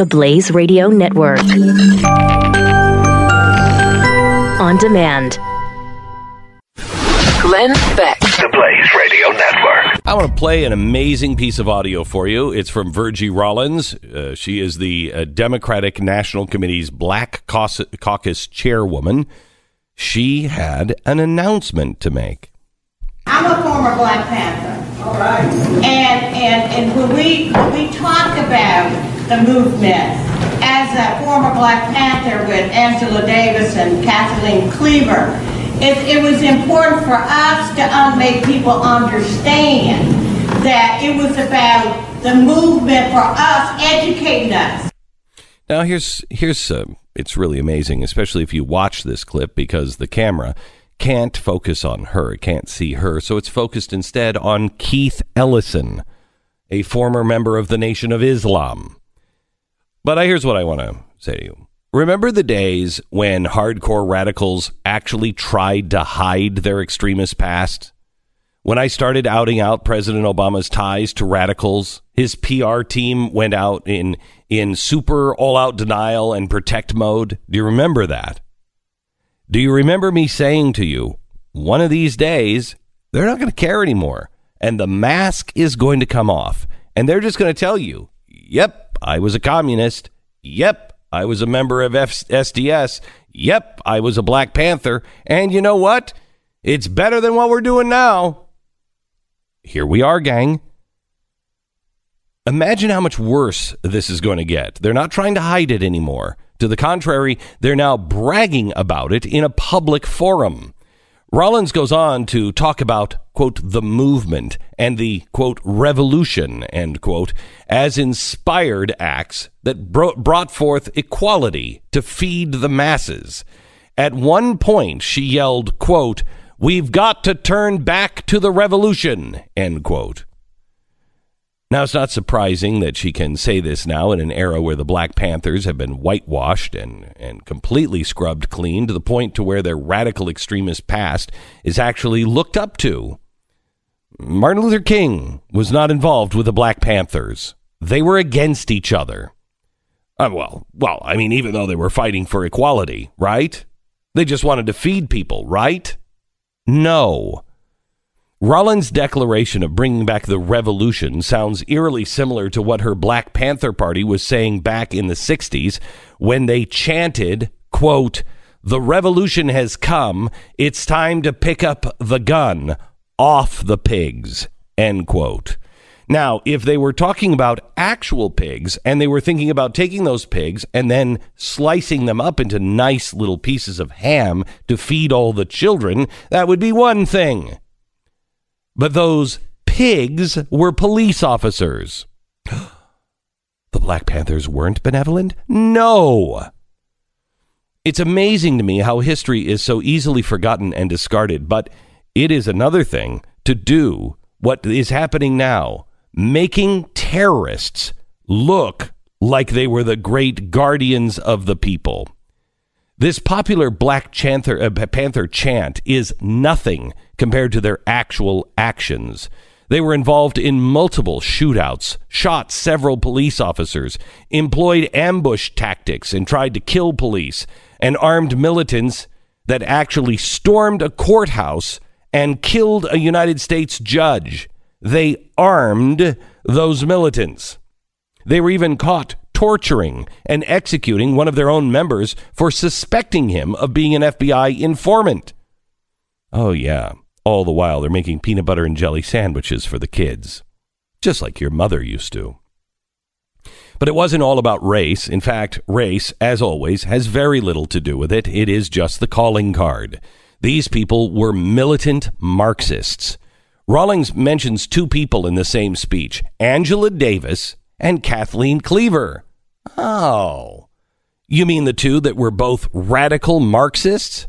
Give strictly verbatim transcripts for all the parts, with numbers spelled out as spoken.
The Blaze Radio Network. On demand. Glenn Beck. The Blaze Radio Network. I want to play an amazing piece of audio for you. It's from Virgie Rollins. Uh, she is the uh, Democratic National Committee's Black Caucus, Caucus chairwoman. She had an announcement to make. I'm a former Black Panther. All right. And and, and when we when we talk about the movement, as a former Black Panther with Angela Davis and Kathleen Cleaver, it, it was important for us to um, make people understand that it was about the movement for us educating us. Now here's here's uh, it's really amazing, especially if you watch this clip, because the camera can't focus on her, can't see her, so it's focused instead on Keith Ellison, a former member of the Nation of Islam. But I, here's what I want to say to you. Remember the days when hardcore radicals actually tried to hide their extremist past? When I started outing out President Obama's ties to radicals, his P R team went out in, in super all-out denial and protect mode. Do you remember that? Do you remember me saying to you, one of these days, they're not going to care anymore, and the mask is going to come off, and they're just going to tell you, yep, I was a communist, yep, I was a member of S D S, yep, I was a Black Panther, and you know what? It's better than what we're doing now. Here we are, gang. Imagine how much worse this is going to get. They're not trying to hide it anymore. To the contrary, they're now bragging about it in a public forum. Rollins goes on to talk about, quote, the movement and the, quote, revolution, end quote, as inspired acts that bro- brought forth equality to feed the masses. At one point, she yelled, quote, we've got to turn back to the revolution, end quote. Now, it's not surprising that she can say this now in an era where the Black Panthers have been whitewashed and, and completely scrubbed clean to the point to where their radical extremist past is actually looked up to. Martin Luther King was not involved with the Black Panthers. They were against each other. Uh, well, well, I mean, even though they were fighting for equality, right? They just wanted to feed people, right? No. Rollins' declaration of bringing back the revolution sounds eerily similar to what her Black Panther Party was saying back in the sixties when they chanted, quote, the revolution has come. It's time to pick up the gun off the pigs, end quote. Now, if they were talking about actual pigs and they were thinking about taking those pigs and then slicing them up into nice little pieces of ham to feed all the children, that would be one thing. But those pigs were police officers. The Black Panthers weren't benevolent? No. It's amazing to me how history is so easily forgotten and discarded, but it is another thing to do what is happening now, making terrorists look like they were the great guardians of the people. This popular Black Panther, uh, Panther chant is nothing compared to their actual actions. They were involved in multiple shootouts, shot several police officers, employed ambush tactics and tried to kill police, and armed militants that actually stormed a courthouse and killed a United States judge. They armed those militants. They were even caught torturing and executing one of their own members for suspecting him of being an F B I informant. Oh, yeah. All the while, they're making peanut butter and jelly sandwiches for the kids, just like your mother used to. But it wasn't all about race. In fact, race, as always, has very little to do with it. It is just the calling card. These people were militant Marxists. Rawlings mentions two people in the same speech, Angela Davis and Kathleen Cleaver. Oh, you mean the two that were both radical Marxists?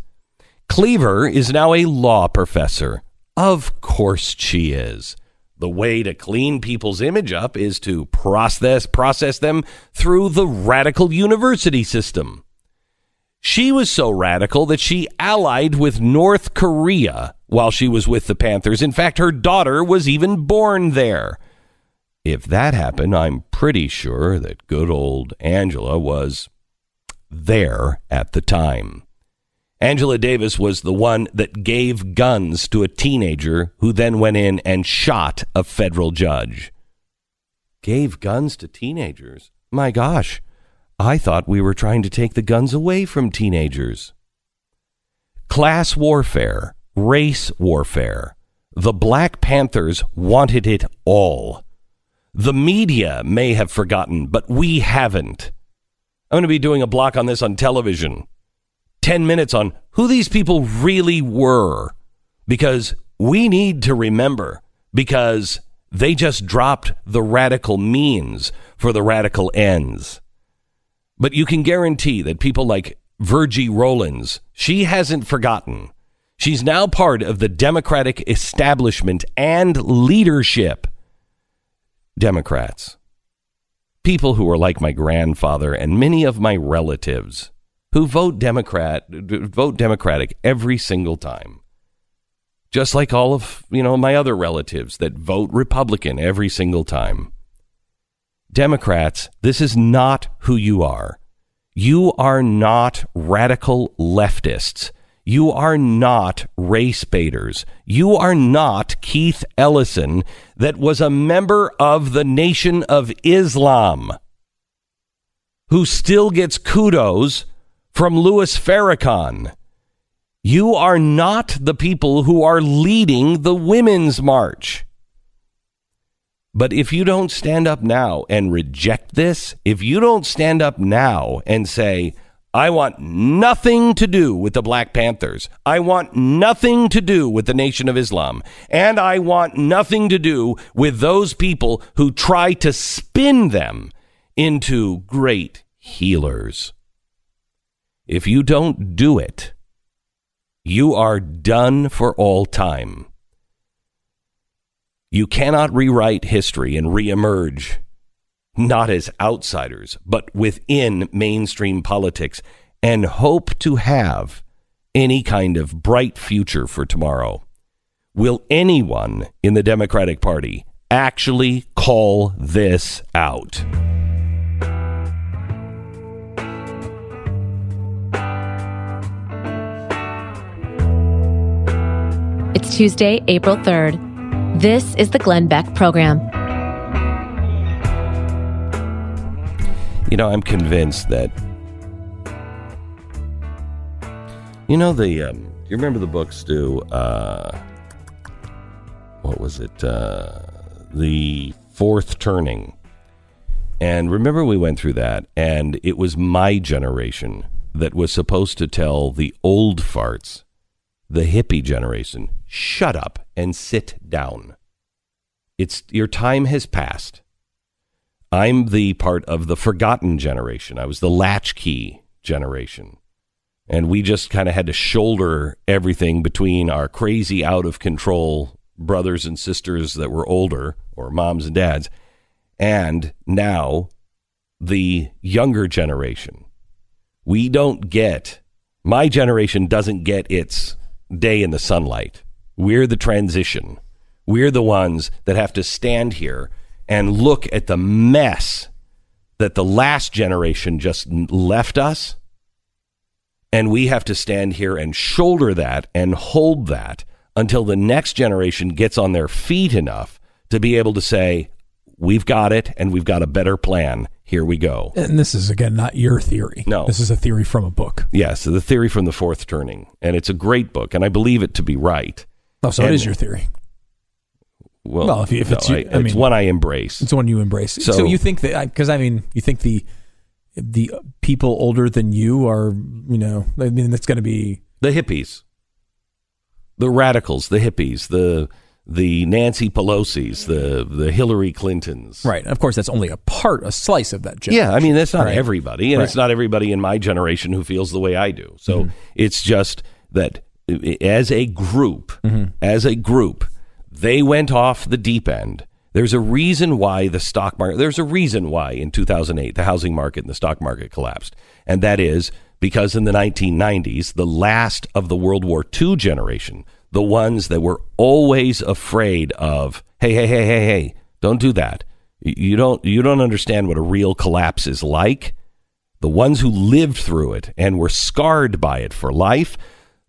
Cleaver is now a law professor. Of course she is. The way to clean people's image up is to process, process them through the radical university system. She was so radical that she allied with North Korea while she was with the Panthers. In fact, her daughter was even born there. If that happened, I'm pretty sure that good old Angela was there at the time. Angela Davis was the one that gave guns to a teenager who then went in and shot a federal judge. Gave guns to teenagers? My gosh, I thought we were trying to take the guns away from teenagers. Class warfare, race warfare. The Black Panthers wanted it all. The media may have forgotten, but we haven't. I'm going to be doing a block on this on television. Ten minutes on who these people really were. Because we need to remember. Because they just dropped the radical means for the radical ends. But you can guarantee that people like Virgie Rollins, she hasn't forgotten. She's now part of the Democratic establishment and leadership. Democrats. People who are like my grandfather and many of my relatives who vote Democrat, vote Democratic every single time. Just like all of, you know, my other relatives that vote Republican every single time. Democrats, this is not who you are. You are not radical leftists. You are not race baiters. You are not Keith Ellison, that was a member of the Nation of Islam, who still gets kudos from Louis Farrakhan. You are not the people who are leading the Women's March. But if you don't stand up now and reject this, if you don't stand up now and say, I want nothing to do with the Black Panthers. I want nothing to do with the Nation of Islam. And I want nothing to do with those people who try to spin them into great healers. If you don't do it, you are done for all time. You cannot rewrite history and reemerge. Not as outsiders, but within mainstream politics, and hope to have any kind of bright future for tomorrow. Will anyone in the Democratic Party actually call this out? It's Tuesday, April third. This is the Glenn Beck Program. You know, I'm convinced that, you know, the, um, you remember the book, Stu, uh, what was it, uh, The Fourth Turning. And remember we went through that, and it was my generation that was supposed to tell the old farts, the hippie generation, shut up and sit down. It's, your time has passed. I'm the part of the forgotten generation. I was the latchkey generation. And we just kind of had to shoulder everything between our crazy, out-of-control brothers and sisters that were older, or moms and dads, and now the younger generation. We don't get, my generation doesn't get its day in the sunlight. We're the transition. We're the ones that have to stand here and look at the mess that the last generation just left us. And we have to stand here and shoulder that and hold that until the next generation gets on their feet enough to be able to say, we've got it and we've got a better plan. Here we go. And this is, again, not your theory. No. This is a theory from a book. Yes, the theory from The Fourth Turning. And it's a great book, and I believe it to be right. Oh, so and it is your theory. Well, well, if, if no, it's you, I, I mean, it's one I embrace. It's one you embrace. So, so you think that, because I mean, you think the the people older than you are, you know, I mean, that's going to be the hippies, the radicals, the hippies, the the Nancy Pelosi's, the the Hillary Clintons. Right. Of course, that's only a part, a slice of that generation. Yeah, I mean, that's not right. everybody, and right. it's not everybody in my generation who feels the way I do. So mm-hmm. it's just that as a group, mm-hmm. as a group. They went off the deep end. There's a reason why the stock market, there's a reason why in two thousand eight, the housing market and the stock market collapsed. And that is because in the nineteen nineties, the last of the World War Two generation, the ones that were always afraid of, hey, hey, hey, hey, hey, don't do that. You don't you don't understand what a real collapse is like. The ones who lived through it and were scarred by it for life,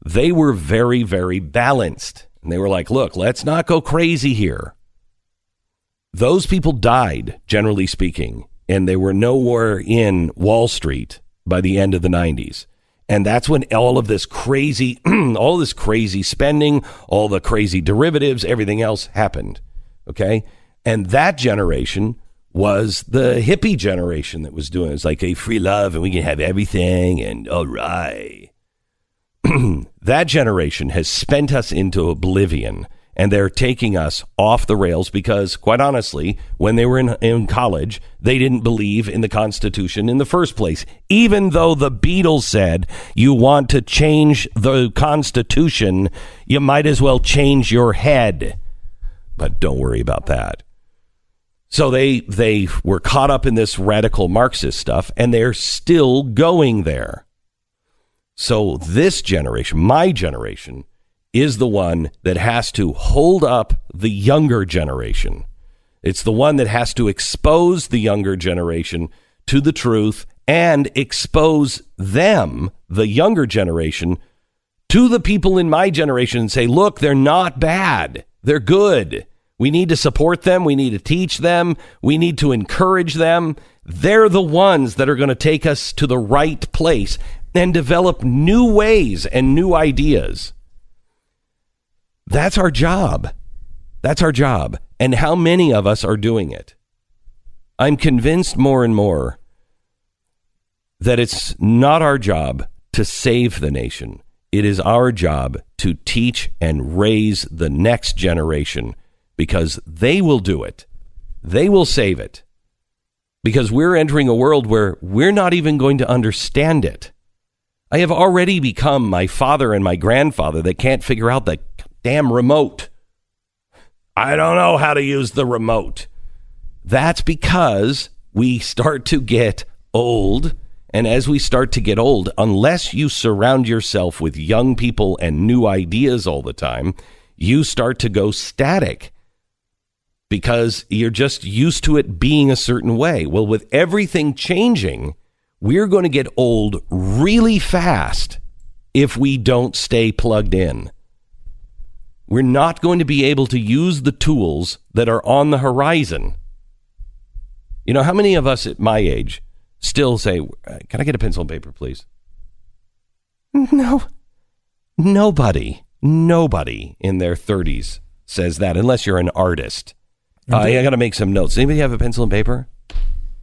they were very, very balanced. And they were like, look, let's not go crazy here. Those people died, generally speaking, and they were nowhere in Wall Street by the end of the nineties. And that's when all of this crazy, all this crazy spending, all the crazy derivatives, everything else happened. Okay? And that generation was the hippie generation that was doing it. It's like, hey, free love and we can have everything and all right. That generation has spent us into oblivion, and they're taking us off the rails because, quite honestly, when they were in, in college, they didn't believe in the Constitution in the first place, even though the Beatles said you want to change the Constitution, you might as well change your head. But don't worry about that. So they they were caught up in this radical Marxist stuff, and they're still going there. So this generation, my generation, is the one that has to hold up the younger generation. It's the one that has to expose the younger generation to the truth and expose them, the younger generation, to the people in my generation and say, look, they're not bad. They're good. We need to support them. We need to teach them. We need to encourage them. They're the ones that are going to take us to the right place and develop new ways and new ideas. That's our job. That's our job. And how many of us are doing it? I'm convinced more and more that it's not our job to save the nation. It is our job to teach and raise the next generation, because they will do it. They will save it. Because we're entering a world where we're not even going to understand it. I have already become my father and my grandfather that can't figure out the damn remote. I don't know how to use the remote. That's because we start to get old. And as we start to get old, unless you surround yourself with young people and new ideas all the time, you start to go static because you're just used to it being a certain way. Well, with everything changing, we're going to get old really fast if we don't stay plugged in. We're not going to be able to use the tools that are on the horizon. You know, how many of us at my age still say, can I get a pencil and paper, please? No. Nobody, nobody in their thirties says that, unless you're an artist. Uh, I got to make some notes. Anybody have a pencil and paper?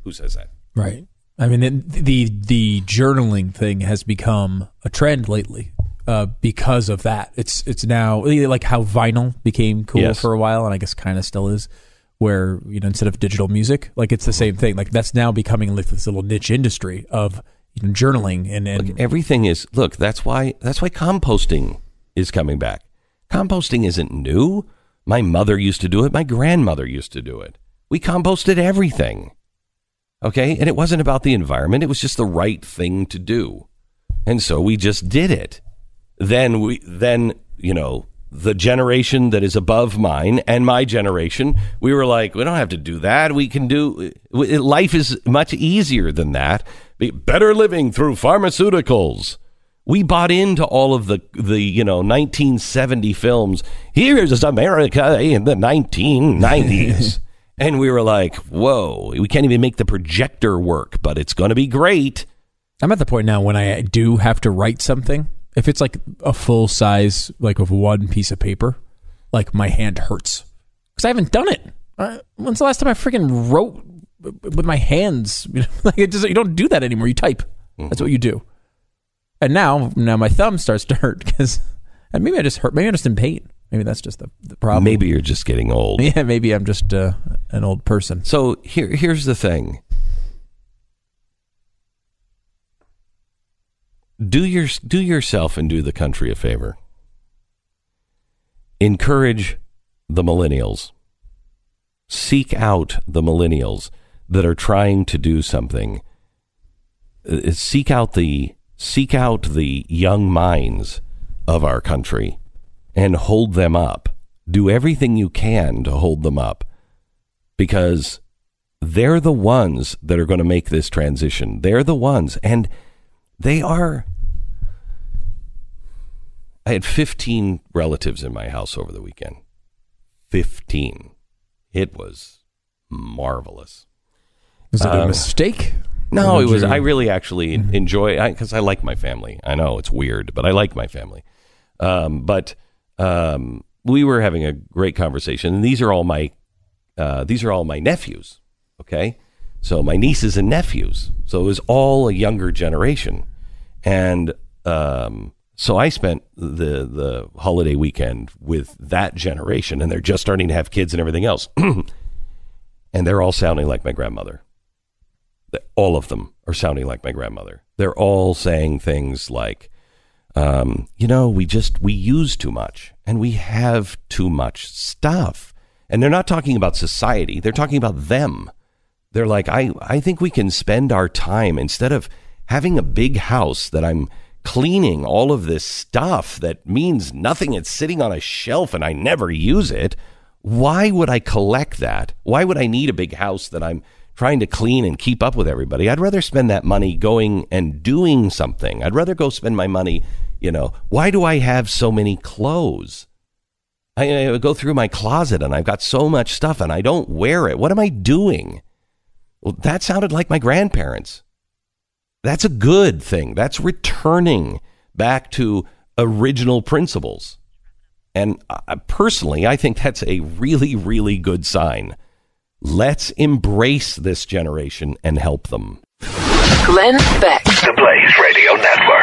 Who says that? Right. I mean, the the journaling thing has become a trend lately uh, because of that. It's it's now like how vinyl became cool yes. for a while, and I guess kind of still is, where, you know, instead of digital music, like it's the same thing. Like that's now becoming like this little niche industry of, you know, journaling and, and look, everything is. Look, that's why that's why composting is coming back. Composting isn't new. My mother used to do it. My grandmother used to do it. We composted everything. Okay, and it wasn't about the environment. It was just the right thing to do. And so we just did it. Then, we, then you know, the generation that is above mine and my generation, we were like, we don't have to do that. We can do, life is much easier than that. Better living through pharmaceuticals. We bought into all of the, the you know, nineteen seventy films. Here's America in the nineteen nineties. And we were like, whoa, we can't even make the projector work, but it's going to be great. I'm at the point now when I do have to write something, if it's like a full size, like of one piece of paper, like my hand hurts because I haven't done it. Uh, when's the last time I freaking wrote with my hands? Like it just, you don't do that anymore. You type. Mm-hmm. That's what you do. And now, now my thumb starts to hurt because and maybe I just hurt. Maybe I'm just in pain. Maybe that's just the, the problem. Maybe you're just getting old. Yeah, maybe I'm just uh, an old person. So here, here's the thing. Do your do yourself and do the country a favor. Encourage the millennials. Seek out the millennials that are trying to do something. Uh, seek out the seek out the young minds of our country. And hold them up. Do everything you can to hold them up, because they're the ones that are going to make this transition. They're the ones. And they are. I had fifteen relatives in my house over the weekend. fifteen. It was marvelous. Is that um, a mistake? No, it was. You... I really actually mm-hmm. enjoy it because I like my family. I know it's weird, but I like my family. Um, but um, we were having a great conversation. And these are all my uh, these are all my nephews. Okay, so my nieces and nephews. So it was all a younger generation, and um, so I spent the the holiday weekend with that generation, and they're just starting to have kids and everything else, and they're all sounding like my grandmother. All of them are sounding like my grandmother. They're all saying things like, um, you know, we just, we use too much and we have too much stuff. And they're not talking about society. They're talking about them. They're like, I, I think we can spend our time instead of having a big house that I'm cleaning all of this stuff that means nothing. It's sitting on a shelf and I never use it. Why would I collect that? Why would I need a big house that I'm trying to clean and keep up with everybody? I'd rather spend that money going and doing something. I'd rather go spend my money, you know, why do I have so many clothes? I, I go through my closet and I've got so much stuff and I don't wear it. What am I doing? Well, that sounded like my grandparents. That's a good thing. That's returning back to original principles. And I, personally, I think that's a really, really good sign. Let's embrace this generation and help them. Glenn Beck, The Blaze Radio Network.